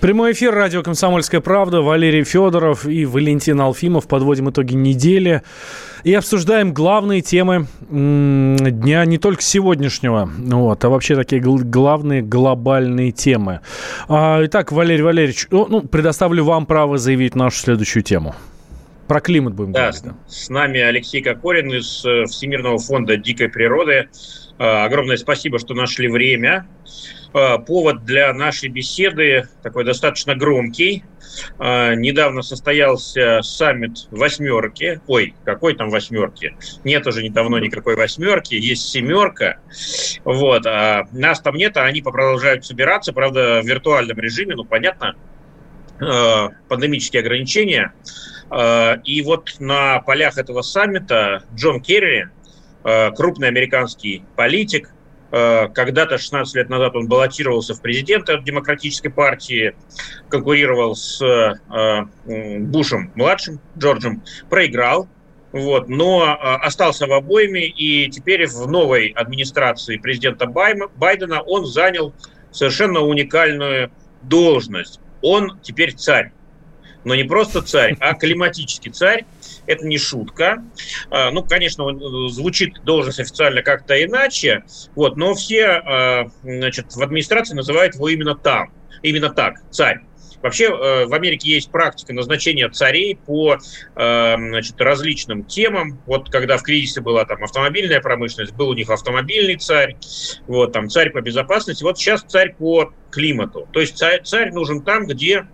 Прямой эфир, радио «Комсомольская правда», Валерий Федоров и Валентин Алфимов. Подводим итоги недели и обсуждаем главные темы дня, не только сегодняшнего, вот, а вообще такие главные глобальные темы. Итак, Валерий Валерьевич, предоставлю вам право заявить нашу следующую тему. Про климат будем говорить. Да, с нами Алексей Кокорин из Всемирного фонда дикой природы. Огромное спасибо, что нашли время. Повод для нашей беседы такой достаточно громкий. Недавно состоялся саммит «Восьмерки». Ой, какой там «Восьмерки»? Нет уже недавно никакой «Восьмерки», есть «Семерка». Вот. А нас там нет, а они продолжают собираться, правда, в виртуальном режиме, понятно, пандемические ограничения. И вот на полях этого саммита Джон Керри, крупный американский политик, когда-то 16 лет назад он баллотировался в президенты от Демократической партии, конкурировал с Бушем-младшим, Джорджем, проиграл, вот, но остался в обойме, и теперь в новой администрации президента Байдена он занял совершенно уникальную должность. Он теперь царь. Но не просто царь, а климатический царь. Это не шутка. Конечно, звучит должность официально как-то иначе, вот, но все, в администрации называют его именно так, царь. Вообще, в Америке есть практика назначения царей по различным темам. Вот когда в кризисе была там автомобильная промышленность, был у них автомобильный царь, вот, там, царь по безопасности. Вот сейчас царь по климату. То есть царь нужен там, где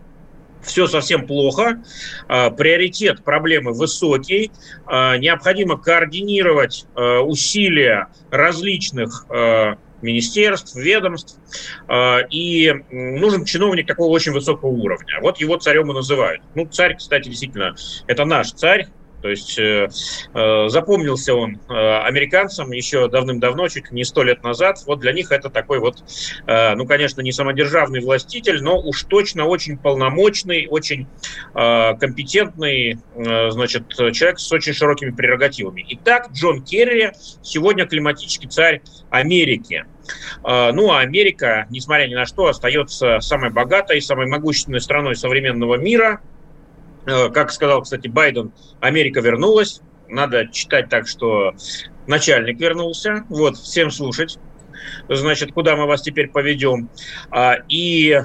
все совсем плохо, приоритет проблемы высокий, необходимо координировать усилия различных министерств, ведомств, и нужен чиновник такого очень высокого уровня. Вот его царем и называют. Царь, кстати, действительно, это наш царь. То есть запомнился он американцам еще давным-давно, чуть не 100 лет назад. Вот для них это такой вот, конечно, не самодержавный властитель, но уж точно очень полномочный, очень компетентный, человек с очень широкими прерогативами. Итак, Джон Керри сегодня климатический царь Америки. А Америка, несмотря ни на что, остается самой богатой, самой могущественной страной современного мира. Как сказал, кстати, Байден, Америка вернулась. Надо читать так, что начальник вернулся. Вот, всем слушать. Куда мы вас теперь поведем? И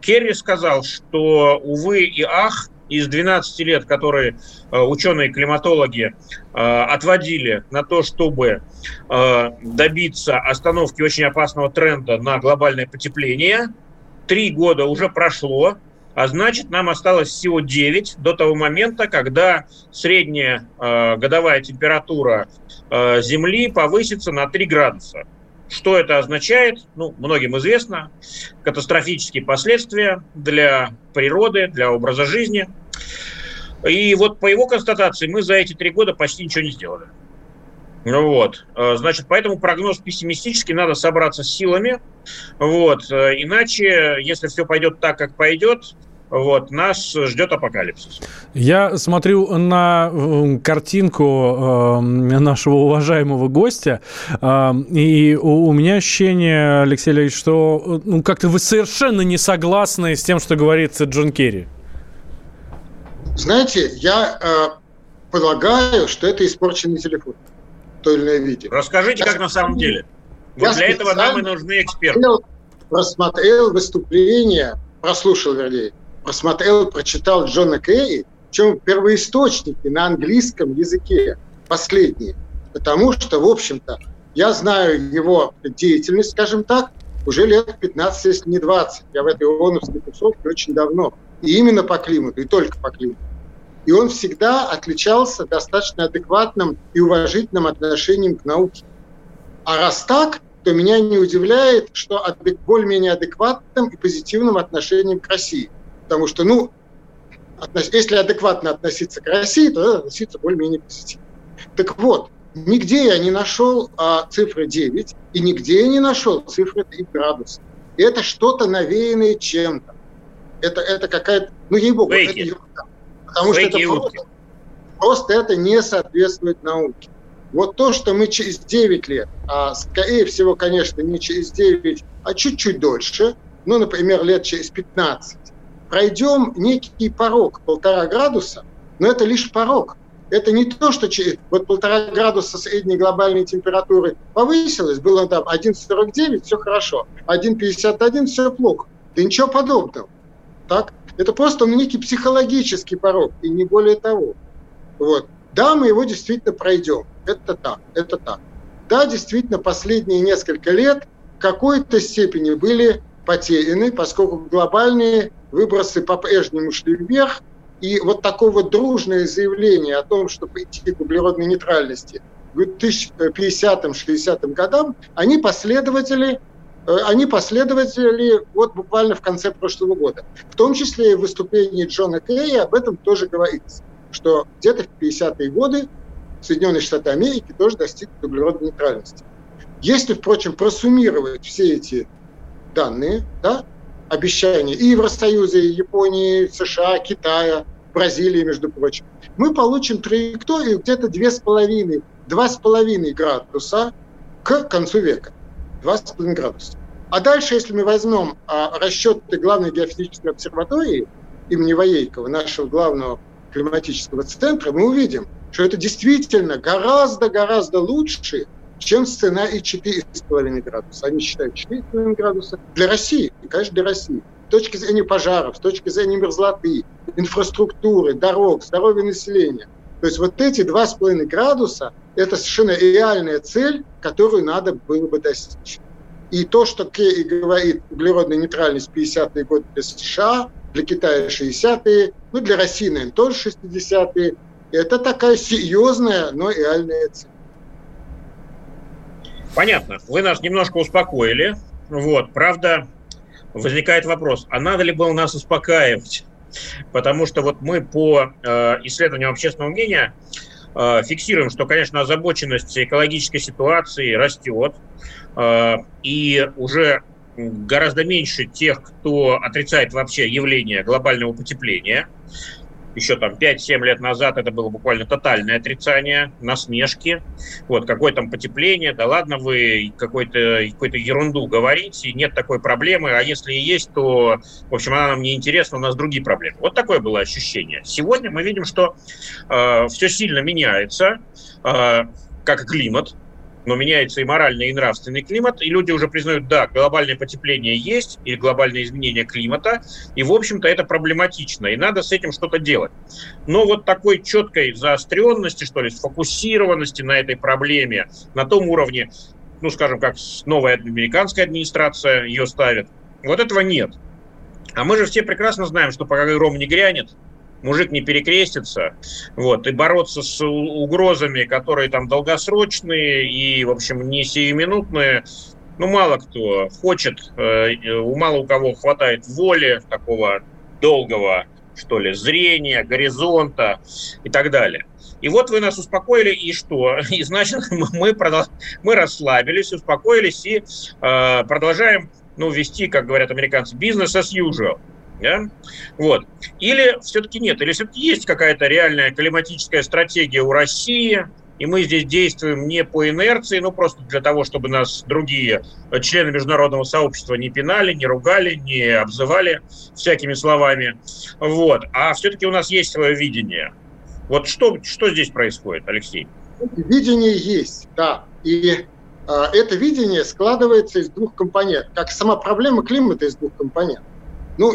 Керри сказал, что, увы и ах, из 12 лет, которые ученые-климатологи отводили на то, чтобы добиться остановки очень опасного тренда на глобальное потепление, 3 года уже прошло. А значит, нам осталось всего 9 до того момента, когда средняя годовая температура Земли повысится на 3 градуса. Что это означает? Многим известно. Катастрофические последствия для природы, для образа жизни. И вот по его констатации мы за эти 3 года почти ничего не сделали. Поэтому прогноз пессимистический, надо собраться с силами, иначе, если все пойдет так, как пойдет, нас ждет апокалипсис. Я смотрю на картинку нашего уважаемого гостя, и у меня ощущение, Алексей Леонидович, что как-то вы совершенно не согласны с тем, что говорит Джон Керри. Знаете, я полагаю, что это испорченный телефон. Виде. Расскажите, как на самом деле. Для этого нам и нужны эксперты. Прочитал Джона Керри, причем первоисточники на английском языке, последние. Потому что, в общем-то, я знаю его деятельность, скажем так, уже лет 15, если не 20. Я в этой ООНовской тусовке очень давно. И именно по климату, и только по климату. И он всегда отличался достаточно адекватным и уважительным отношением к науке. А раз так, то меня не удивляет, что более-менее адекватным и позитивным отношением к России. Потому что, если адекватно относиться к России, то надо относиться более-менее позитивно. Так вот, нигде я не нашел цифры 9, и нигде я не нашел цифры 3 градуса. И это что-то навеянное чем-то. Это какая-то... ей-богу, это ерунда. Потому что это просто это не соответствует науке. Вот то, что мы через 9 лет, скорее всего, конечно, не через 9, а чуть-чуть дольше, например, лет через 15, пройдем некий порог 1,5 градуса, но это лишь порог. Это не то, что 1,5 градуса средней глобальной температуры повысилось, было там 1,49, все хорошо, 1,51, все плохо. Да ничего подобного. Так? Это просто некий психологический порог, и не более того. Вот. Да, мы его действительно пройдем. Это так. Да, действительно, последние несколько лет в какой-то степени были потеряны, поскольку глобальные выбросы по-прежнему шли вверх, и вот такое вот дружное заявление о том, что прийти к углеродной нейтральности в 2050-60 годам, они последователи вот буквально в конце прошлого года. В том числе и в выступлении Джона Керри об этом тоже говорится, что где-то в 50-е годы Соединенные Штаты Америки тоже достигнут углеродной нейтральности. Если, впрочем, просуммировать все эти данные, обещания и Евросоюза, и Японии, США, Китая, Бразилии, между прочим, мы получим траекторию где-то 2,5 градуса к концу века. 2,5 градуса. А дальше, если мы возьмем расчеты главной геофизической обсерватории имени Воейкова, нашего главного климатического центра, мы увидим, что это действительно гораздо-гораздо лучше, чем сценарий 4,5 градуса. Они считают 4,5 градуса для России, и, конечно, для России. С точки зрения пожаров, с точки зрения мерзлоты, инфраструктуры, дорог, здоровья населения. То есть вот эти 2,5 градуса – это совершенно реальная цель, которую надо было бы достичь. И то, что Керри говорит, углеродная нейтральность 50-е годы для США, для Китая 60-е, для России, наверное, тоже 60-е, это такая серьезная, но реальная цель. Понятно. Вы нас немножко успокоили. Правда, возникает вопрос, а надо ли было нас успокаивать? Потому что мы по исследованию общественного мнения фиксируем, что, конечно, озабоченность экологической ситуации растет. И уже гораздо меньше тех, кто отрицает вообще явление глобального потепления. Еще 5-7 лет назад это было буквально тотальное отрицание, насмешки. Какое там потепление, да ладно вы какую-то ерунду говорите, нет такой проблемы, а если и есть, то, в общем, она нам не интересна, у нас другие проблемы. Такое было ощущение. Сегодня мы видим, что все сильно меняется, как и климат, но меняется и моральный, и нравственный климат, и люди уже признают, глобальное потепление есть, или глобальное изменение климата, и, в общем-то, это проблематично, и надо с этим что-то делать. Но такой четкой заостренности, сфокусированности на этой проблеме, на том уровне, как новая американская администрация ее ставит, этого нет. А мы же все прекрасно знаем, что пока гром не грянет, мужик не перекрестится, и бороться с угрозами, которые там долгосрочные и, в общем, не сиюминутные, мало кто хочет, мало у кого хватает воли, такого долгого, зрения, горизонта и так далее. И вы нас успокоили, и что? И, значит, мы расслабились, успокоились и продолжаем, вести, как говорят американцы, business as usual. Да? Или все-таки нет, или все-таки есть какая-то реальная климатическая стратегия у России, и мы здесь действуем не по инерции, просто для того, чтобы нас другие члены международного сообщества не пинали, не ругали, не обзывали всякими словами. А все-таки у нас есть свое видение. Что здесь происходит, Алексей? Видение есть, и это видение складывается из двух компонентов, как сама проблема климата из двух компонентов.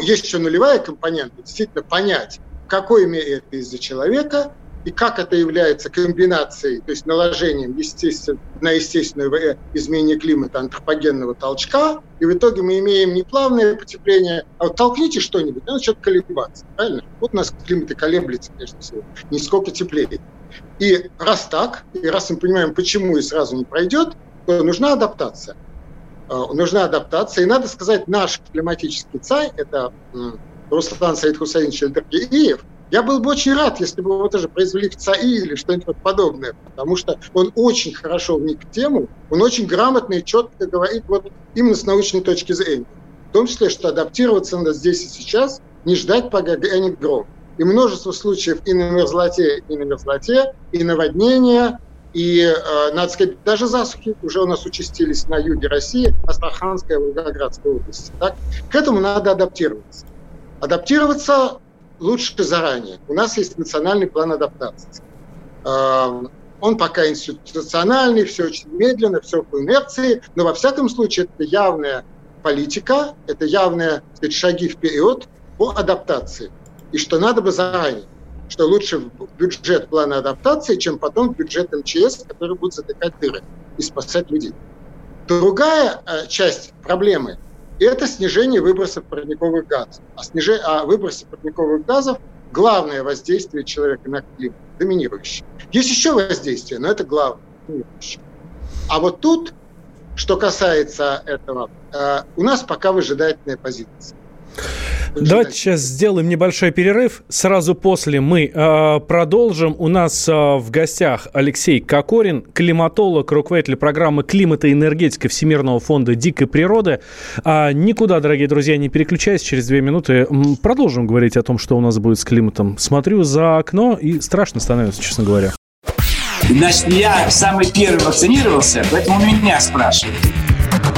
Есть еще нулевая компонента, действительно понять, в какой мере это из-за человека и как это является комбинацией, то есть наложением на естественное изменение климата антропогенного толчка, и в итоге мы имеем не плавное потепление, а толкните что-нибудь, оно начнет колебаться, правильно? У нас климат и колеблется, конечно, всего, нисколько теплее. И раз так, и раз мы понимаем, почему и сразу не пройдет, то нужна адаптация. Нужна адаптация. И надо сказать, наш климатический ЦАЙ, это Руслан Саид Хусаинович Эльдаргеев, я был бы очень рад, если бы его тоже произвели в ЦАИ или что-нибудь подобное, потому что он очень хорошо вник в тему, он очень грамотно и четко говорит вот именно с научной точки зрения. В том числе, что адаптироваться надо здесь и сейчас, не ждать, пока грянет гром. И множество случаев и на мерзлоте, и наводнения, и, надо сказать, даже засухи уже у нас участились на юге России, Астраханская, Волгоградская области. Так? К этому надо адаптироваться. Адаптироваться лучше заранее. У нас есть национальный план адаптации. Он пока институциональный, все очень медленно, все по инерции, но во всяком случае это явная политика, это явные, сказать, шаги вперед по адаптации. И что надо бы заранее, что лучше в бюджет плана адаптации, чем потом в бюджет МЧС, который будет затыкать дыры и спасать людей. Другая часть проблемы – это снижение выбросов парниковых газов. А выбросы парниковых газов – главное воздействие человека на климат, доминирующее. Есть еще воздействие, но это главное, доминирующее. А вот тут, что касается этого, у нас пока выжидательная позиция. Давайте сейчас сделаем небольшой перерыв. Сразу после мы продолжим. У нас в гостях Алексей Кокорин, климатолог, руководитель программы «Климата и энергетика» Всемирного фонда дикой природы. Никуда, дорогие друзья, не переключаясь. Через 2 минуты продолжим говорить о том, что у нас будет с климатом. Смотрю за окно и страшно становится, честно говоря. Значит, я самый первый вакцинировался, поэтому меня спрашивают.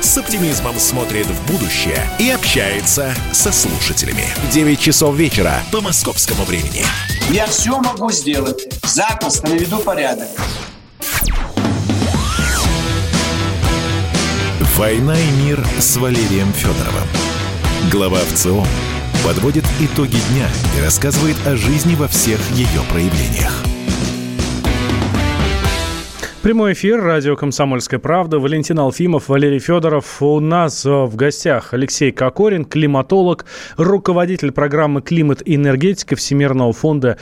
с оптимизмом смотрит в будущее и общается со слушателями. 9 часов вечера по московскому времени. Я все могу сделать. Запуск, наведу порядок. «Война и мир» с Валерием Федоровым. Глава ВЦИОМ подводит итоги дня и рассказывает о жизни во всех ее проявлениях. Прямой эфир, радио «Комсомольская правда». Валентин Алфимов, Валерий Федоров. У нас в гостях Алексей Кокорин, климатолог, руководитель программы «Климат и энергетика» Всемирного фонда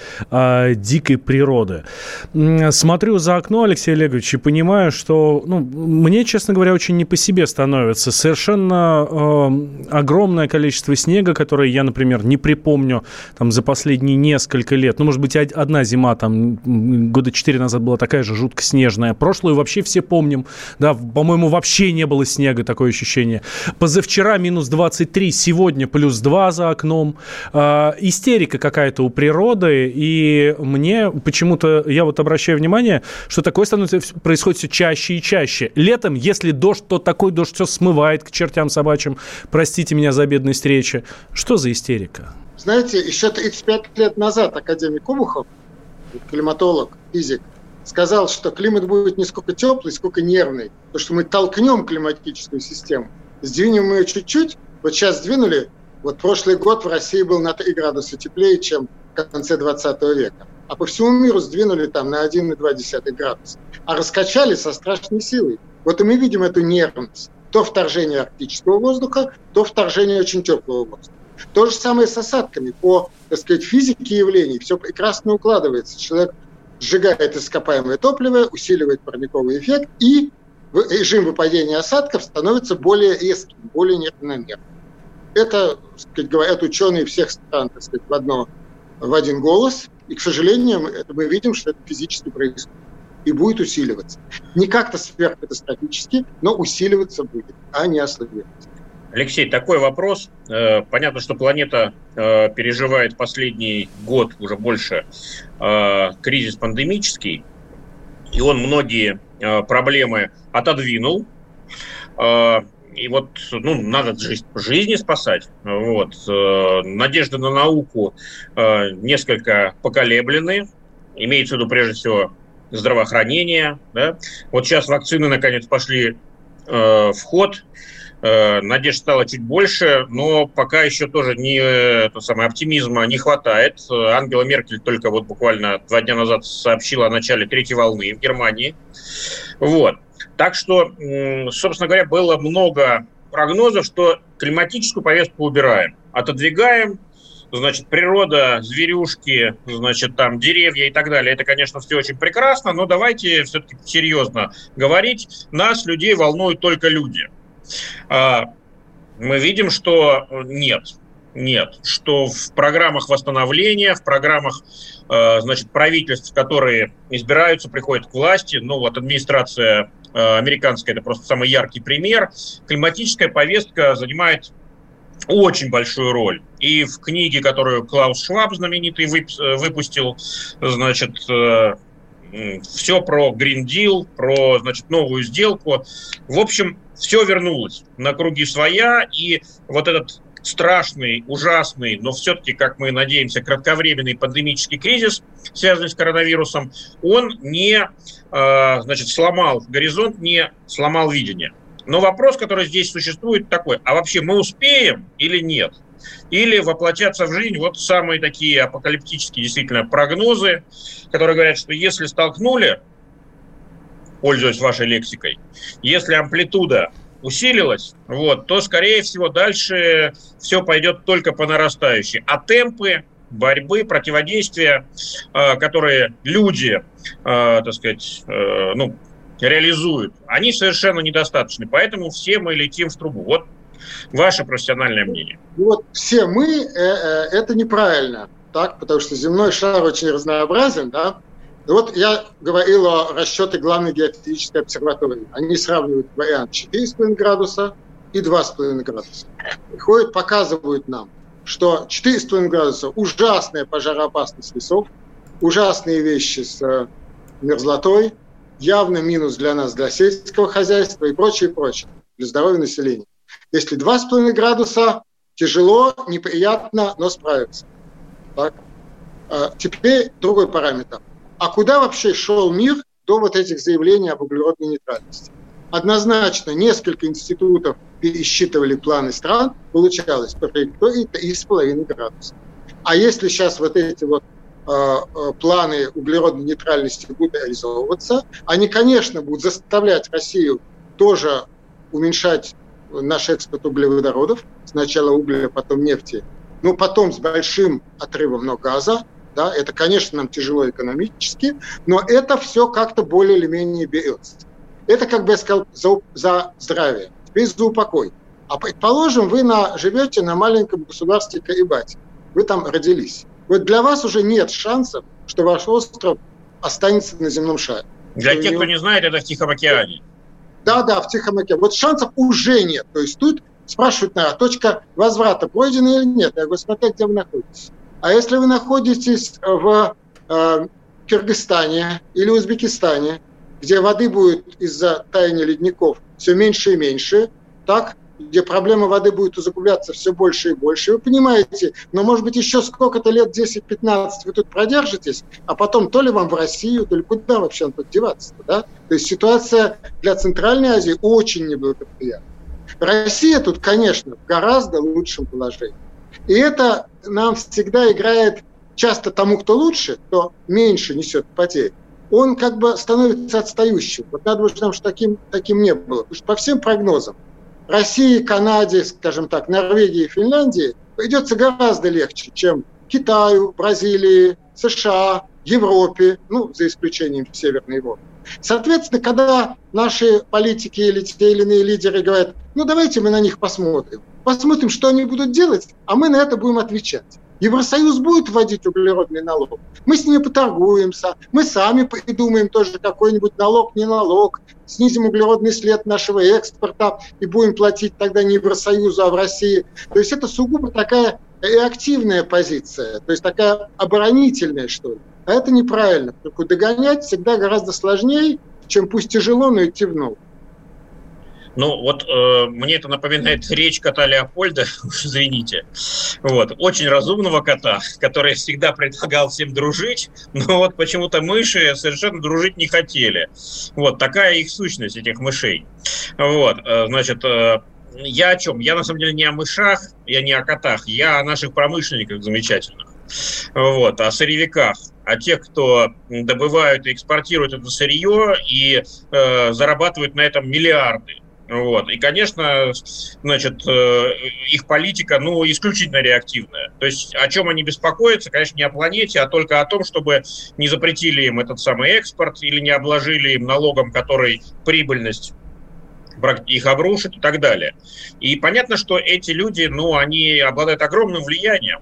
дикой природы. Смотрю за окно, Алексей Олегович, и понимаю, что мне, честно говоря, очень не по себе становится. Совершенно огромное количество снега, которое я, например, не припомню там, за последние несколько лет. Может быть, одна зима, там, года 4 назад была такая же жутко снежная. Прошлую вообще все помним. Да, по-моему, вообще не было снега, такое ощущение. Позавчера минус 23, сегодня плюс 2 за окном. Истерика какая-то у природы. И мне почему-то, я вот обращаю внимание, что такое происходит все чаще и чаще. Летом, если дождь, то такой дождь все смывает к чертям собачьим. Простите меня за бедность речи. Что за истерика? Знаете, еще 35 лет назад академик Обухов, климатолог, физик, сказал, что климат будет не сколько теплый, сколько нервный. Потому что мы толкнем климатическую систему, сдвинем ее чуть-чуть. Вот сейчас сдвинули. Вот прошлый год в России был на 3 градуса теплее, чем в конце 20 века. А по всему миру сдвинули там на 1,2 градуса. А раскачали со страшной силой. Вот и мы видим эту нервность. То вторжение арктического воздуха, то вторжение очень теплого воздуха. То же самое с осадками. По, так сказать, физике явлений все прекрасно укладывается. Человек сжигает ископаемое топливо, усиливает парниковый эффект, и режим выпадения осадков становится более резким, более неравномерным. Это, так сказать, говорят ученые всех стран, так сказать, в один голос. И, к сожалению, мы видим, что это физически происходит и будет усиливаться. Не как-то сверхкатастрофически, но усиливаться будет, а не ослабевать. Алексей, такой вопрос. Понятно, что планета переживает последний год, уже больше, кризис пандемический, и он многие проблемы отодвинул. И вот надо жизни спасать. Вот. Надежды на науку несколько поколеблены. Имеется в виду, прежде всего, здравоохранение. Да? Вот сейчас вакцины, наконец, пошли в ход. Надежд стало чуть больше, но пока еще тоже оптимизма не хватает. Ангела Меркель только вот буквально 2 дня назад сообщила о начале 3-й волны в Германии. Вот. Так что, собственно говоря, было много прогнозов, что климатическую повестку убираем, отодвигаем. Значит, природа, зверюшки, деревья и так далее. Это, конечно, все очень прекрасно, но давайте все-таки серьезно говорить. Нас, людей, волнуют только люди. Мы видим, что нет, что в программах восстановления, в программах, правительств, которые избираются, приходят к власти, администрация американская, это просто самый яркий пример, климатическая повестка занимает очень большую роль. И в книге, которую Клаус Шваб знаменитый выпустил, все про Green Deal, про, новую сделку. В общем, все вернулось на круги своя, и вот этот страшный, ужасный, но все-таки, как мы надеемся, кратковременный пандемический кризис, связанный с коронавирусом, он не, сломал горизонт, не сломал видение. Но вопрос, который здесь существует, такой: а вообще мы успеем или нет? Или воплотятся в жизнь самые такие апокалиптические действительно прогнозы, которые говорят, что если столкнули, пользуясь вашей лексикой, если амплитуда усилилась, то, скорее всего, дальше все пойдет только по нарастающей. А темпы борьбы, противодействия, которые люди, реализуют, они совершенно недостаточны, поэтому все мы летим в трубу. Вот ваше профессиональное мнение. Все мы – это неправильно, так? Потому что земной шар очень разнообразен. Да? Я говорил о расчете главной геофизической обсерватории. Они сравнивают вариант 4,5 градуса и 2,5 градуса. Приходят, показывают нам, что 4,5 градуса – ужасная пожароопасность лесов, ужасные вещи с мерзлотой, явно минус для нас, для сельского хозяйства и прочее, для здоровья населения. Если 2,5 градуса, тяжело, неприятно, но справиться. Так. Теперь другой параметр. А куда вообще шел мир до этих заявлений об углеродной нейтральности? Однозначно, несколько институтов пересчитывали планы стран, получалось по траектории 3,5 градуса. А если сейчас эти планы углеродной нейтральности будут реализовываться, они, конечно, будут заставлять Россию тоже уменьшать наш экспорт углеводородов, сначала угля, потом нефти, но потом с большим отрывом на газа, да, это, конечно, нам тяжело экономически, но это все как-то более или менее берется. Это, как бы я сказал, за здравие, теперь за упокой. А предположим, вы живете на маленьком государстве Кирибати, вы там родились. Для вас уже нет шансов, что ваш остров останется на земном шаре. Для тех, кто не знает, это в Тихом океане. Да, в Тихом океане. Шансов уже нет. То есть тут спрашивают, точка возврата пройдена или нет. Я говорю, смотря где вы находитесь. А если вы находитесь в Кыргызстане или Узбекистане, где воды будет из-за таяния ледников все меньше и меньше, так, где проблема воды будет усугубляться все больше и больше. Вы понимаете, но, может быть, еще сколько-то лет, 10-15, вы тут продержитесь, а потом то ли вам в Россию, то ли куда вообще тут деваться-то, да? То есть ситуация для Центральной Азии очень неблагоприятна. Россия тут, конечно, в гораздо лучшем положении. И это нам всегда играет часто тому, кто лучше, кто меньше несет потерь. Он как бы становится отстающим. Надо бы, чтобы таким не было. Потому что по всем прогнозам, России, Канаде, Норвегии и Финляндии придется гораздо легче, чем Китаю, Бразилии, США, Европе, за исключением Северной Европы. Соответственно, когда наши политики или те или иные лидеры говорят, давайте мы на них посмотрим, что они будут делать, а мы на это будем отвечать. Евросоюз будет вводить углеродный налог, мы с ними поторгуемся, мы сами придумаем тоже какой-нибудь налог, не налог, снизим углеродный след нашего экспорта и будем платить тогда не Евросоюзу, а в России. То есть это сугубо такая реактивная позиция, то есть такая оборонительная, что ли. А это неправильно, только догонять всегда гораздо сложнее, чем пусть тяжело, но идти в ногу. Мне это напоминает речь кота Леопольда, уж извините, очень разумного кота, который всегда предлагал всем дружить, но почему-то мыши совершенно дружить не хотели. Такая их сущность, этих мышей. я о чем? Я на самом деле не о мышах, я не о котах, я о наших промышленниках замечательных, вот, о сырьевиках, о тех, кто добывают и экспортируют это сырье и зарабатывают на этом миллиарды. Вот. И, конечно, значит, их политика, ну, исключительно реактивная. То есть о чем они беспокоятся, конечно, не о планете, а только о том, чтобы не запретили им этот самый экспорт или не обложили им налогом, который прибыльность их обрушит и так далее. И понятно, что эти люди, ну, они обладают огромным влиянием.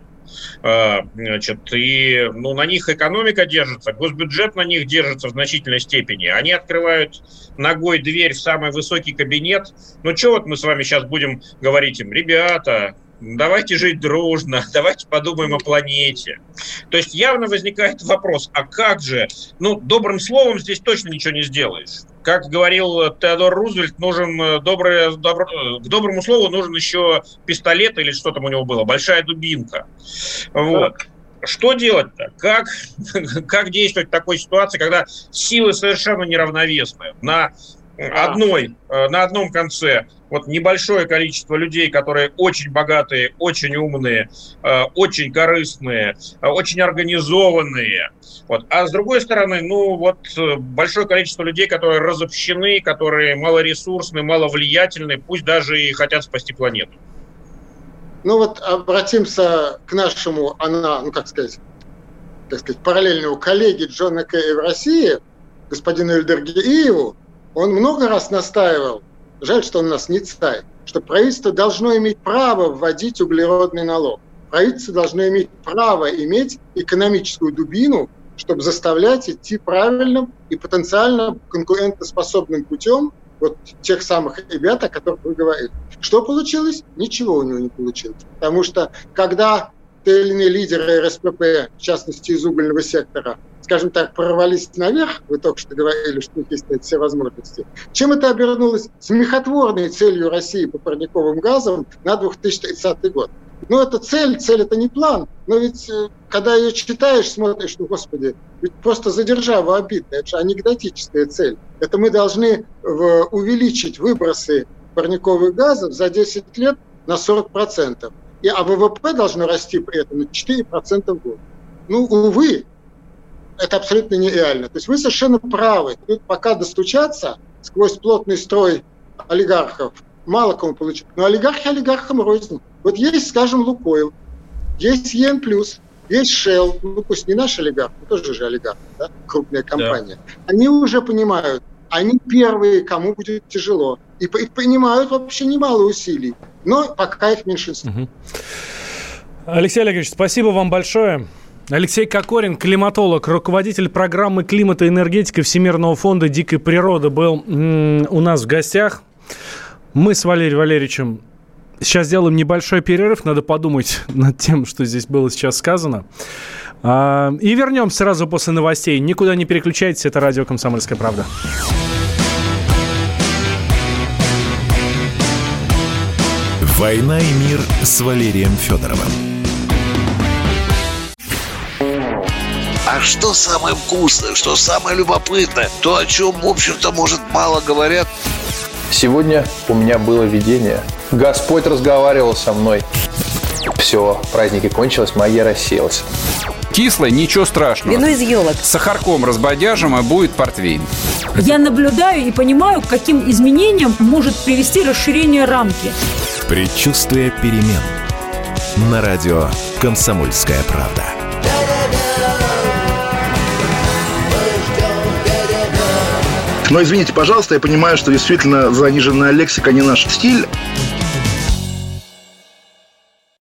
Значит, и, ну, на них экономика держится, госбюджет на них держится в значительной степени. Они открывают ногой дверь в самый высокий кабинет. Ну, что вот мы с вами сейчас будем говорить им? Ребята, давайте жить дружно, давайте подумаем о планете. То есть явно возникает вопрос, а как же? Ну, добрым словом здесь точно ничего не сделаешь. Как говорил Теодор Рузвельт, нужен к доброму слову нужен еще пистолет или что там у него было, большая дубинка. Вот. Что делать-то? Как действовать в такой ситуации, когда силы совершенно неравновесны? На одном конце вот небольшое количество людей, которые очень богатые, очень умные, очень корыстные, очень организованные. Вот. А с другой стороны, ну вот большое количество людей, которые разобщены, которые малоресурсны, маловлиятельны, пусть даже и хотят спасти планету. Ну вот обратимся к нашему, параллельному коллеге Джона Керри в России, господину Эльдаргееву. Он много раз настаивал, жаль, что он нас не цитает, что правительство должно иметь право вводить углеродный налог. Правительство должно иметь право иметь экономическую дубину, чтобы заставлять идти правильным и потенциально конкурентоспособным путем вот тех самых ребят, о которых вы говорите. Что получилось? Ничего у него не получилось. Потому что когда те или иные лидеры РСПП, в частности из угольного сектора, скажем так, прорвались наверх, вы только что говорили, что у них есть все возможности. Чем это обернулось? Смехотворной целью России по парниковым газам на 2030 год. Ну, это цель это не план, но ведь когда ее читаешь, смотришь, ну, господи, ведь просто за державу обидно, это же анекдотическая цель. Это мы должны увеличить выбросы парниковых газов за 10 лет на 40%. А ВВП должно расти при этом на 4% в год. Ну, увы, это абсолютно нереально. То есть вы совершенно правы. Тут пока достучаться сквозь плотный строй олигархов мало кому получить. Но олигархи олигархам рознь. Вот есть, скажем, Лукойл, есть ЕН+, есть Шелл. Ну пусть не наш олигарх, но тоже же олигарх, да? Крупная компания. Да. Они уже понимают, они первые, кому будет тяжело. И принимают вообще немало усилий. Но пока их меньшинство. Угу. Алексей Олегович, спасибо вам большое. Алексей Кокорин, климатолог, руководитель программы климата и энергетики Всемирного фонда дикой природы, был у нас в гостях. Мы с Валерием Валерьевичем сейчас делаем небольшой перерыв. Надо подумать над тем, что здесь было сейчас сказано. И вернемся сразу после новостей. Никуда не переключайтесь. Это радио «Комсомольская правда». «Война и мир» с Валерием Федоровым. А что самое вкусное, что самое любопытное, то, о чем, в общем-то, может, мало говорят. Сегодня у меня было видение. Господь разговаривал со мной. Все, праздники кончились, магия рассеялась. Кислое, ничего страшного. Вино из елок. С сахарком разбодяжим, а будет портвейн. Я наблюдаю и понимаю, к каким изменениям может привести расширение рамки. Предчувствие перемен. На радио «Комсомольская правда». Но извините, пожалуйста, я понимаю, что действительно заниженная лексика не наш стиль.